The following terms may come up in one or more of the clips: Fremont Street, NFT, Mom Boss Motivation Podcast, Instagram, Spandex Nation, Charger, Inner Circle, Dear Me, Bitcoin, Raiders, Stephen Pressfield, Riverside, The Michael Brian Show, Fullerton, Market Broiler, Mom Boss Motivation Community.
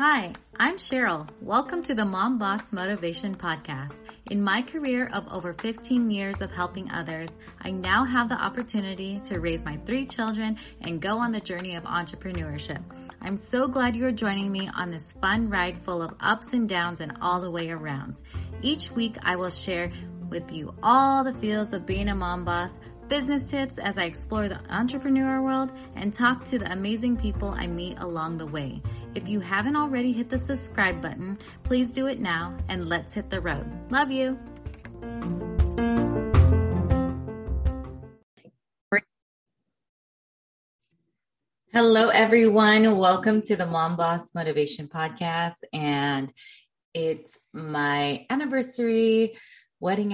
Hi, I'm Cheryl. Welcome to the Mom Boss Motivation Podcast. In my career of over 15 years of helping others, I now have the opportunity to raise my 3 children and go on the journey of entrepreneurship. I'm so glad you're joining me on this fun ride full of ups and downs and all the way around. Each week, I will share with you all the feels of being a mom boss, business tips as I explore the entrepreneur world, and talk to the amazing people I meet along the way. If you haven't already hit the subscribe button, please do it now and let's hit the road. Love you. Hello, everyone. Welcome to the Mom Boss Motivation Podcast. And it's my wedding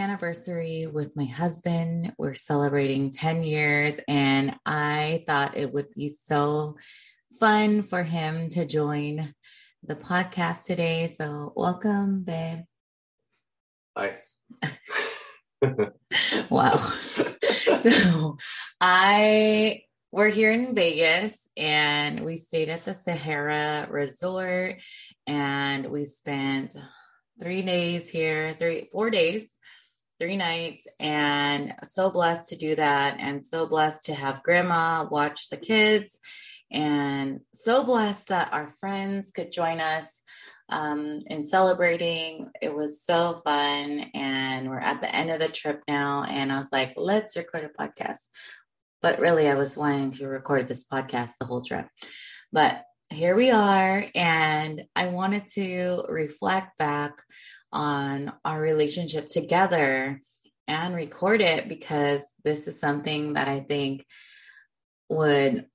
anniversary with my husband. We're celebrating 10 years, and I thought it would be so fun for him to join the podcast today. So welcome, babe. Hi. Wow. So we're here in Vegas, and we stayed at the Sahara Resort, and we spent 3 days here, 4 days, 3 nights, and so blessed to do that, and so blessed to have grandma watch the kids, and so blessed that our friends could join us in celebrating. It was so fun, and we're at the end of the trip now, and I was like, let's record a podcast, but really I was wanting to record this podcast the whole trip, but here we are, and I wanted to reflect back on our relationship together and record it because this is something that I think would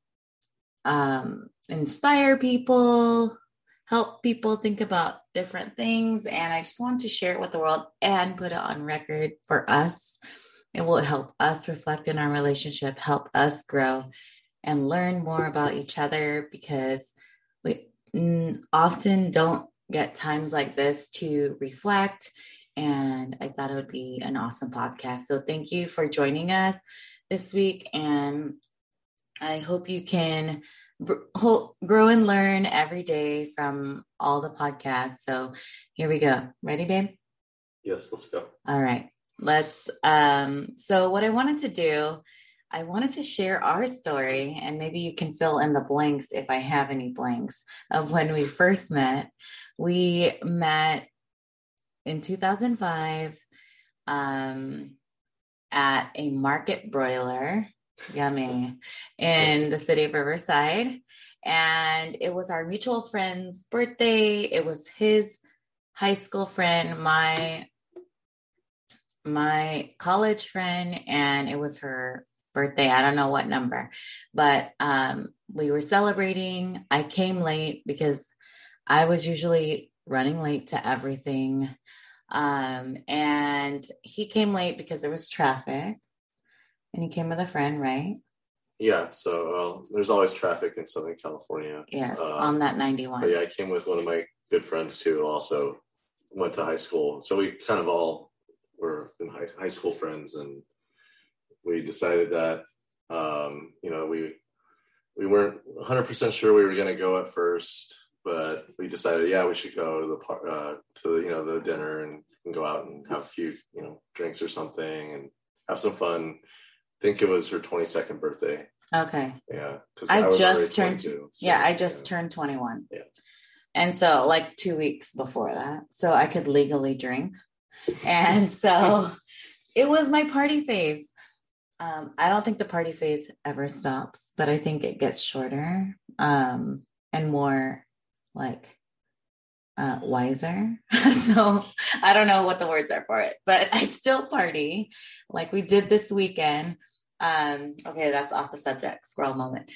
inspire people, help people think about different things, and I just want to share it with the world and put it on record for us. It will help us reflect in our relationship, help us grow and learn more about each other, because we often don't get times like this to reflect. And I thought it would be an awesome podcast. So thank you for joining us this week. And I hope you can grow and learn every day from all the podcasts. So here we go. Ready, babe? Yes, let's go. All right. Let's, so what I wanted to share our story, and maybe you can fill in the blanks if I have any blanks of when we first met. We met in 2005 at a Market Broiler, yummy, in the city of Riverside. And it was our mutual friend's birthday. It was his high school friend, my college friend, and it was her birthday. I don't know what number, but we were celebrating. I came late because I was usually running late to everything. And he came late because there was traffic, and he came with a friend, right? Yeah. So there's always traffic in Southern California. Yes. On that 91. But yeah, I came with one of my good friends too, also went to high school. So we kind of all were in high school friends, and we decided that, we weren't 100% sure we were going to go at first, but we decided, yeah, we should go to the dinner and go out and have a few, drinks or something and have some fun. I think it was her 22nd birthday. Okay. Yeah. Cause I just turned 22. So, yeah. I just turned 21. Yeah. And so like 2 weeks before that, so I could legally drink. And so it was my party phase. I don't think the party phase ever stops, but I think it gets shorter and more like wiser. So I don't know what the words are for it, but I still party like we did this weekend. Okay, that's off the subject, squirrel moment.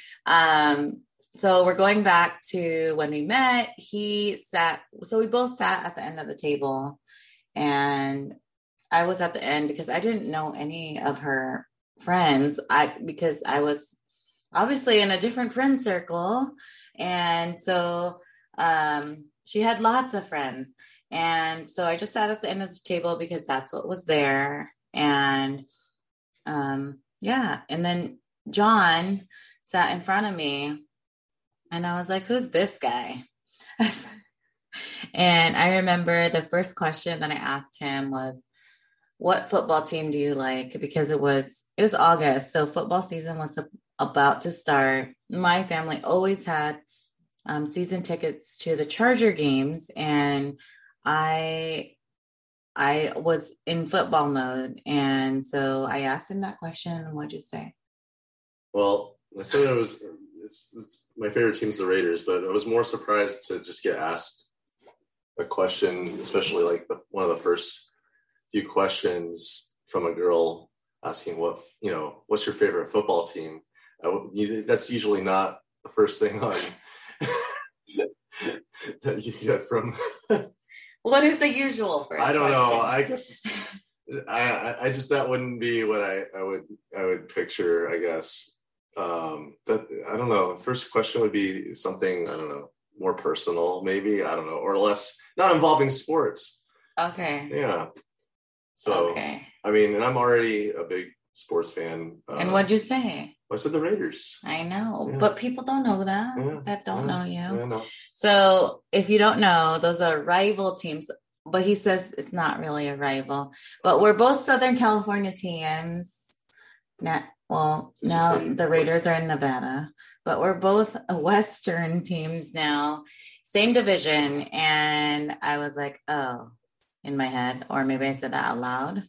So we're going back to when we met. We both sat at the end of the table, and I was at the end because I didn't know any of her friends, because I was obviously in a different friend circle, and so she had lots of friends, and so I just sat at the end of the table because that's what was there. And and then John sat in front of me, and I was like, who's this guy? And I remember the first question that I asked him was, what football team do you like? Because it was August. So football season was about to start. My family always had season tickets to the Charger games. And I was in football mode. And so I asked him that question. What'd you say? Well, I said I was, it's my favorite team's the Raiders, but I was more surprised to just get asked a question, especially like one of the first few questions from a girl asking what's your favorite football team? That's usually not the first thing on that you get from. What is the usual first? I don't know. I guess I just that wouldn't be what I would picture. I guess that I don't know. First question would be something I don't know more personal, maybe I don't know, or less not involving sports. Okay. Yeah. So okay. I mean, and I'm already a big sports fan. And what'd you say? I said the Raiders. I know, yeah. But people don't know that. Yeah. That don't know you. Yeah, no. So if you don't know, those are rival teams. But he says it's not really a rival. But we're both Southern California teams. Now the Raiders are in Nevada. But we're both Western teams now. Same division. And I was like, oh, in my head. Or maybe I said that out loud.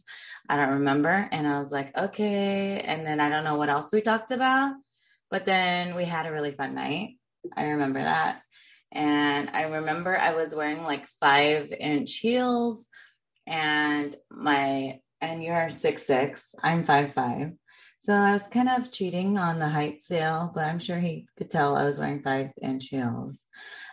I don't remember. And I was like, okay. And then I don't know what else we talked about, but then we had a really fun night. I remember that. And I remember I was wearing like 5-inch heels and you're 6'6", I'm 5'5". So I was kind of cheating on the height scale, but I'm sure he could tell I was wearing 5-inch heels.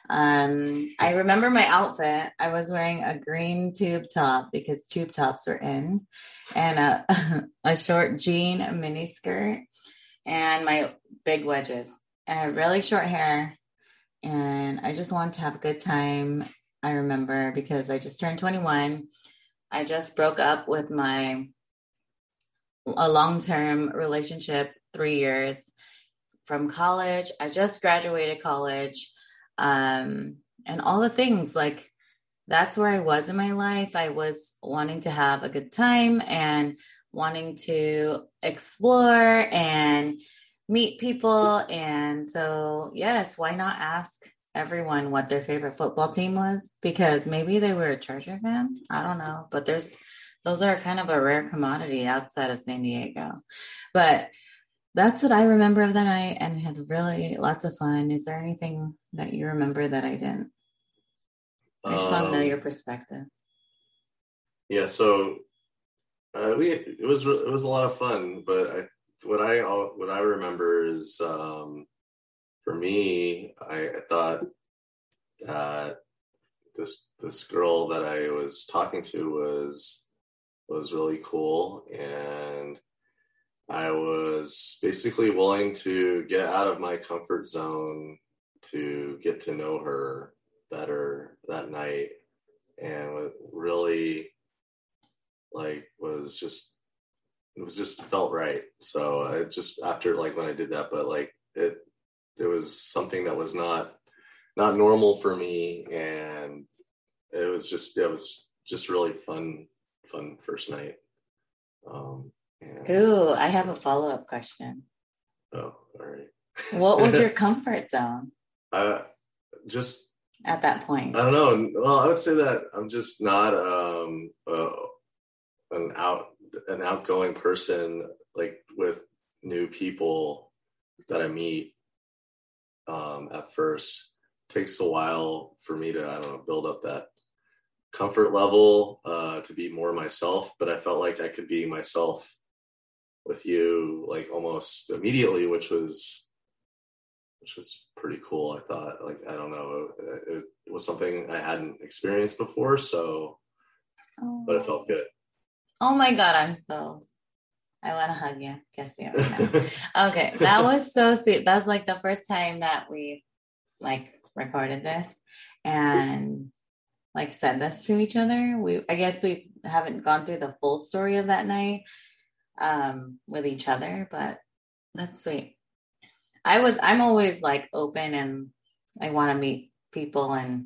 I remember my outfit. I was wearing a green tube top because tube tops were in, and a short jean, a mini skirt, and my big wedges. I had really short hair, and I just wanted to have a good time. I remember because I just turned 21. I just broke up with a long-term relationship, 3 years from college. I just graduated college. And all the things like that's where I was in my life. I was wanting to have a good time and wanting to explore and meet people. And so, yes, why not ask everyone what their favorite football team was? Because maybe they were a Charger fan. I don't know, but those are kind of a rare commodity outside of San Diego. But that's what I remember of that night and had really lots of fun. Is there anything that you remember that I didn't? I just want to know your perspective. Yeah. So it was a lot of fun, but what I remember is for me, I thought that this girl that I was talking to was really cool, and I was basically willing to get out of my comfort zone to get to know her better that night, and what really like was just felt right. So I just after like when I did that, but like it was something that was not normal for me, and it was just really fun first night. Ooh, I have a follow-up question. Oh, all right. What was your comfort zone? Just at that point. I don't know. Well, I would say that I'm just not an outgoing person, like with new people that I meet. At first, it takes a while for me to build up that comfort level to be more myself. But I felt like I could be myself with you like almost immediately, which was pretty cool. I thought like, I don't know, it was something I hadn't experienced before. So, But it felt good. Oh my God. I want to hug you. Kiss you right now. Okay. That was so sweet. That's like the first time that we like recorded this and like said this to each other. I guess we haven't gone through the full story of that night with each other, but that's sweet. I'm always like open and I want to meet people and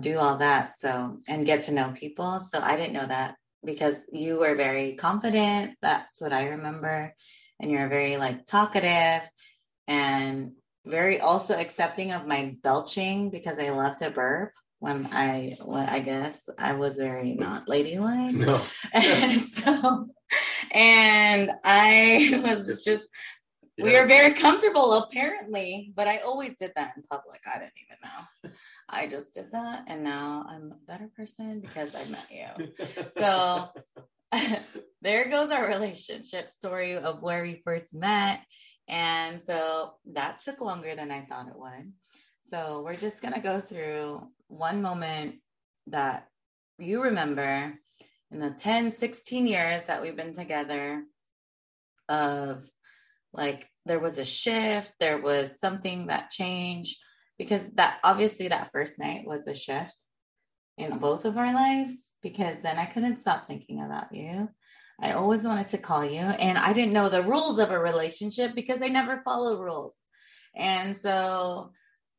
do all that. So, and get to know people. So I didn't know that, because you were very confident. That's what I remember. And you're very like talkative and very also accepting of my belching, because I love to burp. I guess I was very not ladylike. No. And I was just, we were very comfortable apparently, but I always did that in public. I didn't even know. I just did that. And now I'm a better person because I met you. So there goes our relationship story of where we first met. And so that took longer than I thought it would. So we're just going to go through one moment that you remember in the 10, 16 years that we've been together, of like, there was a shift, there was something that changed, because that obviously that first night was a shift in both of our lives, because then I couldn't stop thinking about you. I always wanted to call you, and I didn't know the rules of a relationship because I never follow rules. And so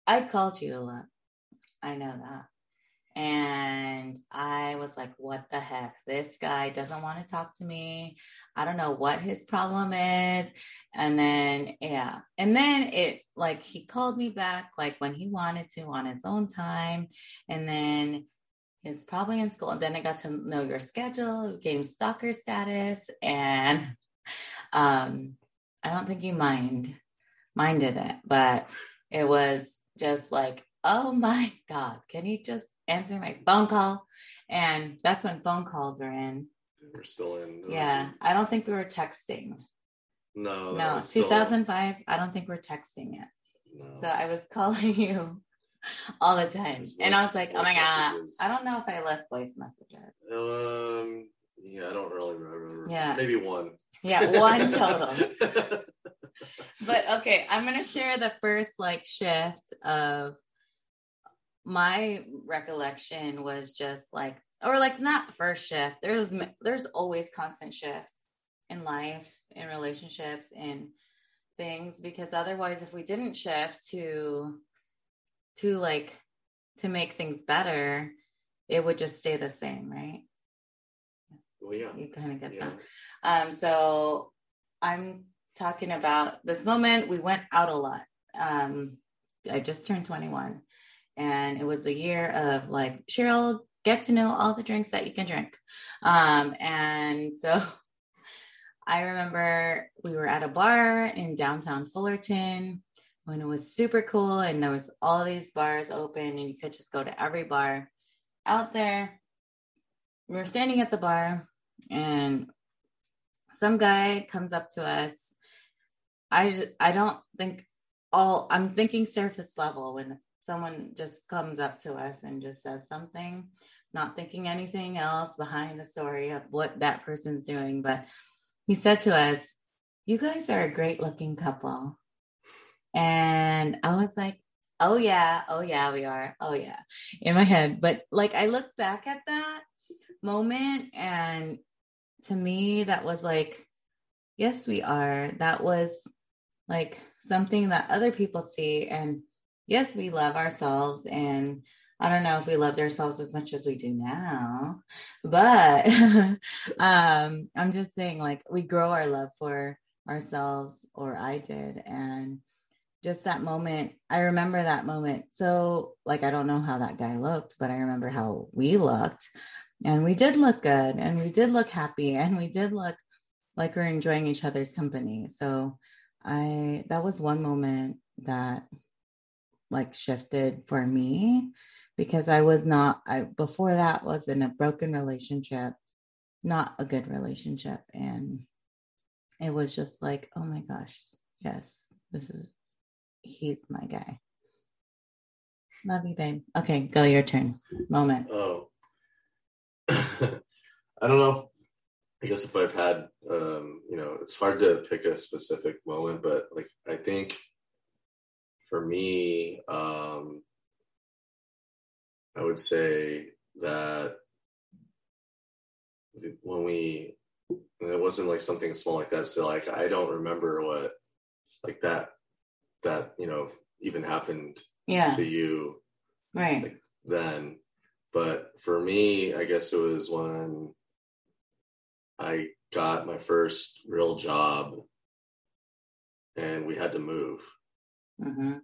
I called you a lot. I know that. And I was like, what the heck? This guy doesn't want to talk to me. I don't know what his problem is. And then, yeah. And then it, like, he called me back, like, when he wanted to on his own time. And then he's probably in school. And then I got to know your schedule, game stalker status. And I don't think you minded it, but it was just like, oh my God, can you just answer my phone call? And that's when phone calls were in. We're still in. Yeah. I don't think we were texting. No, 2005. I don't think we're texting yet. No. So I was calling you all the time. And I was like, oh my God, I don't know if I left voice messages. Yeah, I don't really remember. Yeah. Maybe one. Yeah, one total. But okay, I'm going to share the first like shift of my recollection was just like, or like not first shift. There's always constant shifts in life, in relationships, in things, because otherwise if we didn't shift to make things better, it would just stay the same, right? Well, yeah. You kind of get that. So I'm talking about this moment. We went out a lot. I just turned 21, and it was a year of like, Cheryl, get to know all the drinks that you can drink. And so I remember we were at a bar in downtown Fullerton when it was super cool. And there was all these bars open, and you could just go to every bar out there. We were standing at the bar, and some guy comes up to us. I'm thinking surface level when someone just comes up to us and just says something, not thinking anything else behind the story of what that person's doing. But he said to us, you guys are a great looking couple. And I was like, oh yeah, we are. Oh yeah. In my head. But like, I look back at that moment, and to me, that was like, yes, we are. That was like something that other people see. And yes, we love ourselves. And I don't know if we loved ourselves as much as we do now, but I'm just saying, like, we grow our love for ourselves, or I did. And just that moment, I remember that moment. So like, I don't know how that guy looked, but I remember how we looked. And we did look good, and we did look happy, and we did look like we're enjoying each other's company. So that was one moment that like shifted for me, because I before that was in a broken relationship, not a good relationship. And it was just like, oh my gosh, yes, he's my guy. Love you, babe. Okay, go, your turn. Moment. Oh. I don't know. I guess if I've had, it's hard to pick a specific moment, but like, I think for me, I would say that it wasn't like something small like that. So like, I don't remember what like that even happened to you. Right. Like, then. But for me, I guess it was when I got my first real job and we had to move. Mm-hmm.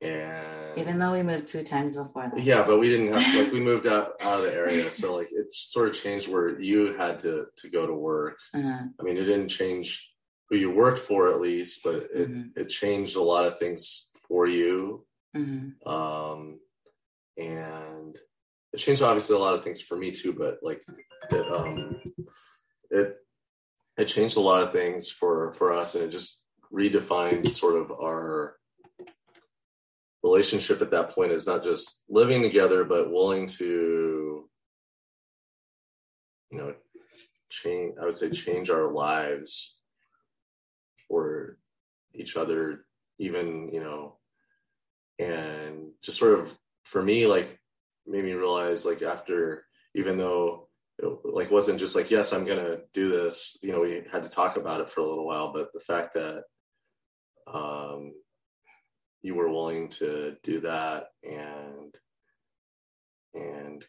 And even though we moved 2 times before that. Yeah, but we didn't have to, like, we moved out of the area. So like it sort of changed where you had to go to work. Uh-huh. I mean, it didn't change who you worked for at least, but it, mm-hmm. it changed a lot of things for you. Mm-hmm. And it changed obviously a lot of things for me too, but like it changed a lot of things for us, and it just redefined sort of our relationship at that point, is not just living together, but willing to, you know, change, I would say change our lives for each other, even, you know, and just sort of, for me, like, made me realize, like, after, even though it, like, wasn't just like, yes, I'm going to do this, you know, we had to talk about it for a little while, but the fact that, you were willing to do that and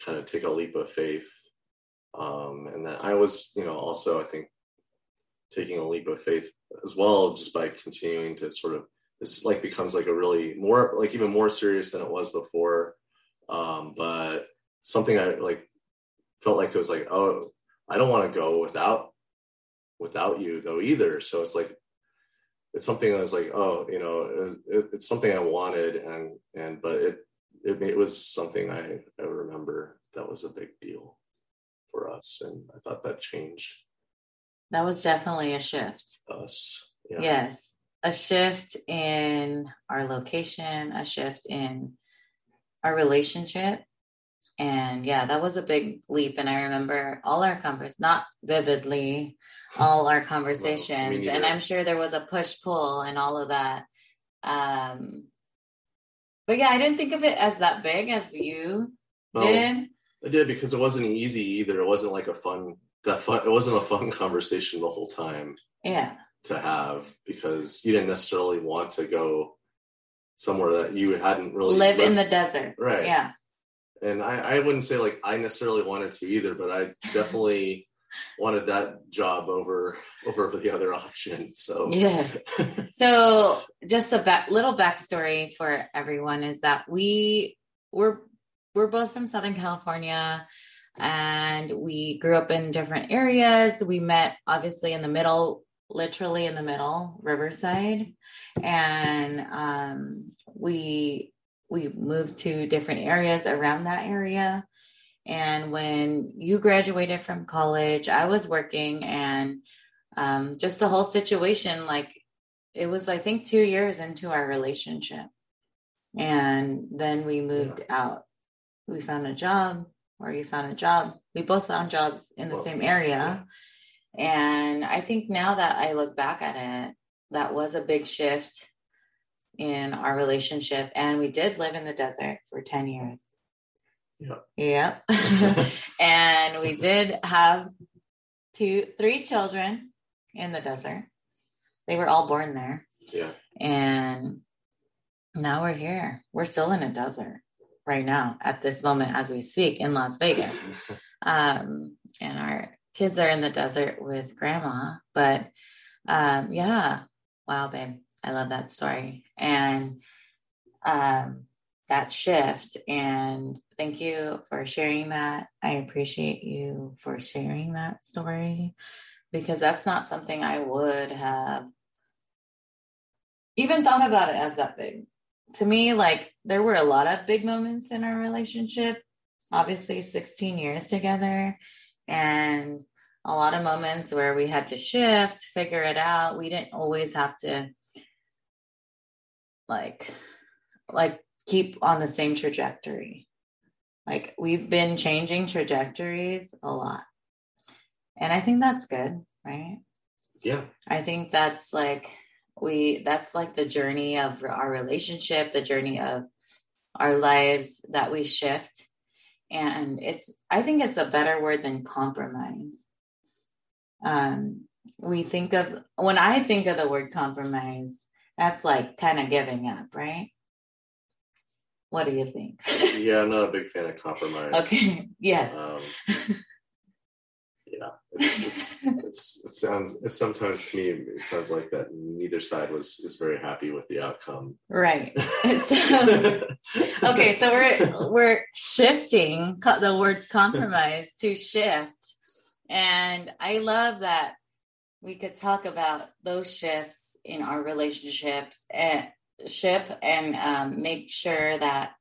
kind of take a leap of faith. And then I was, you know, also, I think taking a leap of faith as well, just by continuing to sort of, this like becomes like a really more, like even more serious than it was before. But something I like felt like it was like, oh, I don't want to go without you though either. So it's like, it's something I was like, oh, you know, it's something I wanted, and but it was something I remember that was a big deal for us, and I thought that changed. That was definitely a shift. Us, yeah. Yes, a shift in our location, a shift in our relationship, and yeah, that was a big leap. And I remember all our conversations, not vividly, all our conversations. Well, and I'm sure there was a push-pull and all of that. But yeah, I didn't think of it as that big as you did. I did, because it wasn't easy either. It wasn't like it wasn't a fun conversation the whole time. Yeah. To have, because you didn't necessarily want to go somewhere that you hadn't really lived in the desert. Right. Yeah. And I wouldn't say like I necessarily wanted to either, but I definitely wanted that job over the other option. So yes. So just a little backstory for everyone is that we're both from Southern California, and we grew up in different areas. We met obviously in the middle, literally in the middle, Riverside, and we moved to different areas around that area. And when you graduated from college, I was working, and just the whole situation, like it was, I think, 2 years into our relationship. And then we moved out. We found a job, or you found a job. We both found jobs in the same area. Yeah. And I think now that I look back at it, that was a big shift in our relationship. And we did live in the desert for 10 years. Yep. And we did have 3 children in the desert. They were all born there. Yeah. And now we're here. We're still in a desert right now at this moment as we speak in Las Vegas. And our kids are in the desert with grandma. But yeah. Wow, babe. I love that story. And that shift. And thank you for sharing that. I appreciate you for sharing that story, because that's not something I would have even thought about it as that big. To me, like, there were a lot of big moments in our relationship, obviously 16 years together, and a lot of moments where we had to shift, figure it out. We didn't always have to like keep on the same trajectory. Like, we've been changing trajectories a lot, and I think that's good, right? Yeah. I think that's like that's like the journey of our relationship, the journey of our lives, that we shift. And I think it's a better word than compromise. When I think of the word compromise, that's like kind of giving up, right? What do you think? Yeah, I'm not a big fan of compromise. Okay. Yes. Yeah. It sounds. Sometimes to me, it sounds like that neither side is very happy with the outcome. Right. Okay. So we're shifting the word compromise to shift, and I love that we could talk about those shifts in our relationships and make sure that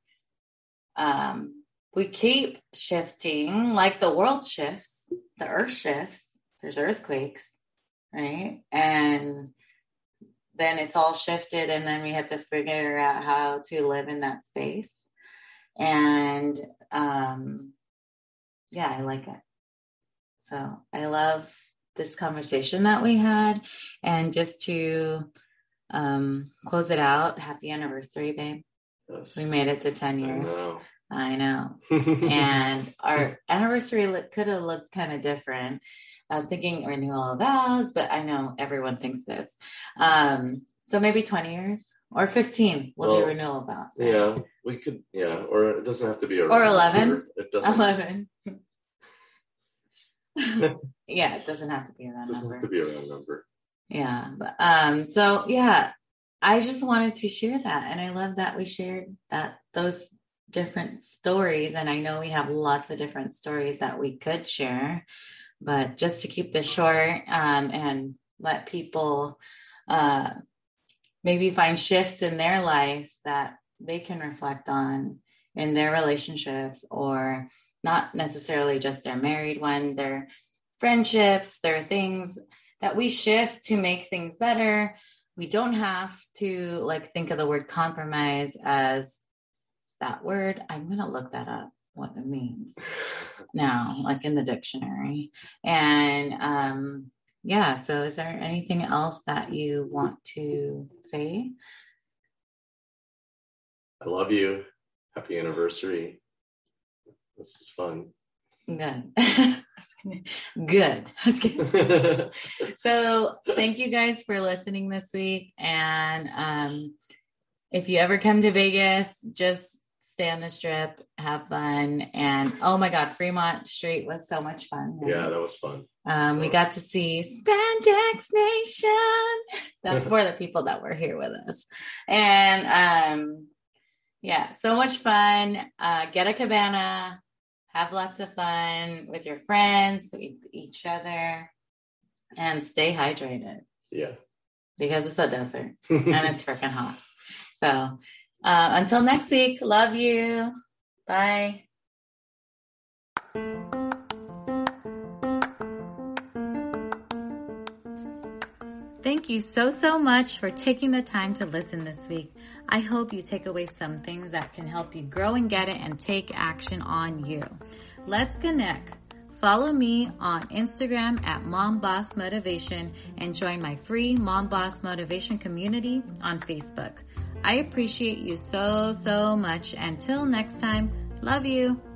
we keep shifting, like the world shifts, the earth shifts, there's earthquakes, right? And then it's all shifted, and then we have to figure out how to live in that space. And yeah, I like it. So I love this conversation that we had. And just to close it out, happy anniversary, babe. Yes. We made it to 10 years. I know. And our anniversary could have looked kind of different. I was thinking renewal of vows, but I know everyone thinks this. So maybe 20 years or 15. We'll do renewal of vows. Right? Yeah, we could. Yeah, or it doesn't have to be. Or 11. It doesn't. 11. Yeah, it doesn't have to be around number. Doesn't have to be around number. Yeah. But, so yeah, I just wanted to share that. And I love that we shared that those different stories. And I know we have lots of different stories that we could share, but just to keep this short, and let people, maybe find shifts in their life that they can reflect on in their relationships, or not necessarily just their married one, their friendships, their things that we shift to make things better. We don't have to think of the word compromise as that word. I'm going to look that up, what it means now, in the dictionary. And yeah. So is there anything else that you want to say? I love you. Happy anniversary. This is fun. Good. So thank you guys for listening this week. And if you ever come to Vegas, just stay on the strip, have fun. And oh my God, Fremont Street was so much fun. Right? Yeah, that was fun. We got to see Spandex Nation. That's for the people that were here with us. And yeah, so much fun. Get a cabana. Have lots of fun with your friends, with each other, and stay hydrated. Yeah. Because it's a desert and it's freaking hot. So until next week, love you. Bye. Thank you so much for taking the time to listen this week. I hope you take away some things that can help you grow and get it and take action on you. Let's connect. Follow me on Instagram at Mom Boss Motivation and join my free Mom Boss Motivation community on Facebook. I appreciate you so much. Until next time, love you.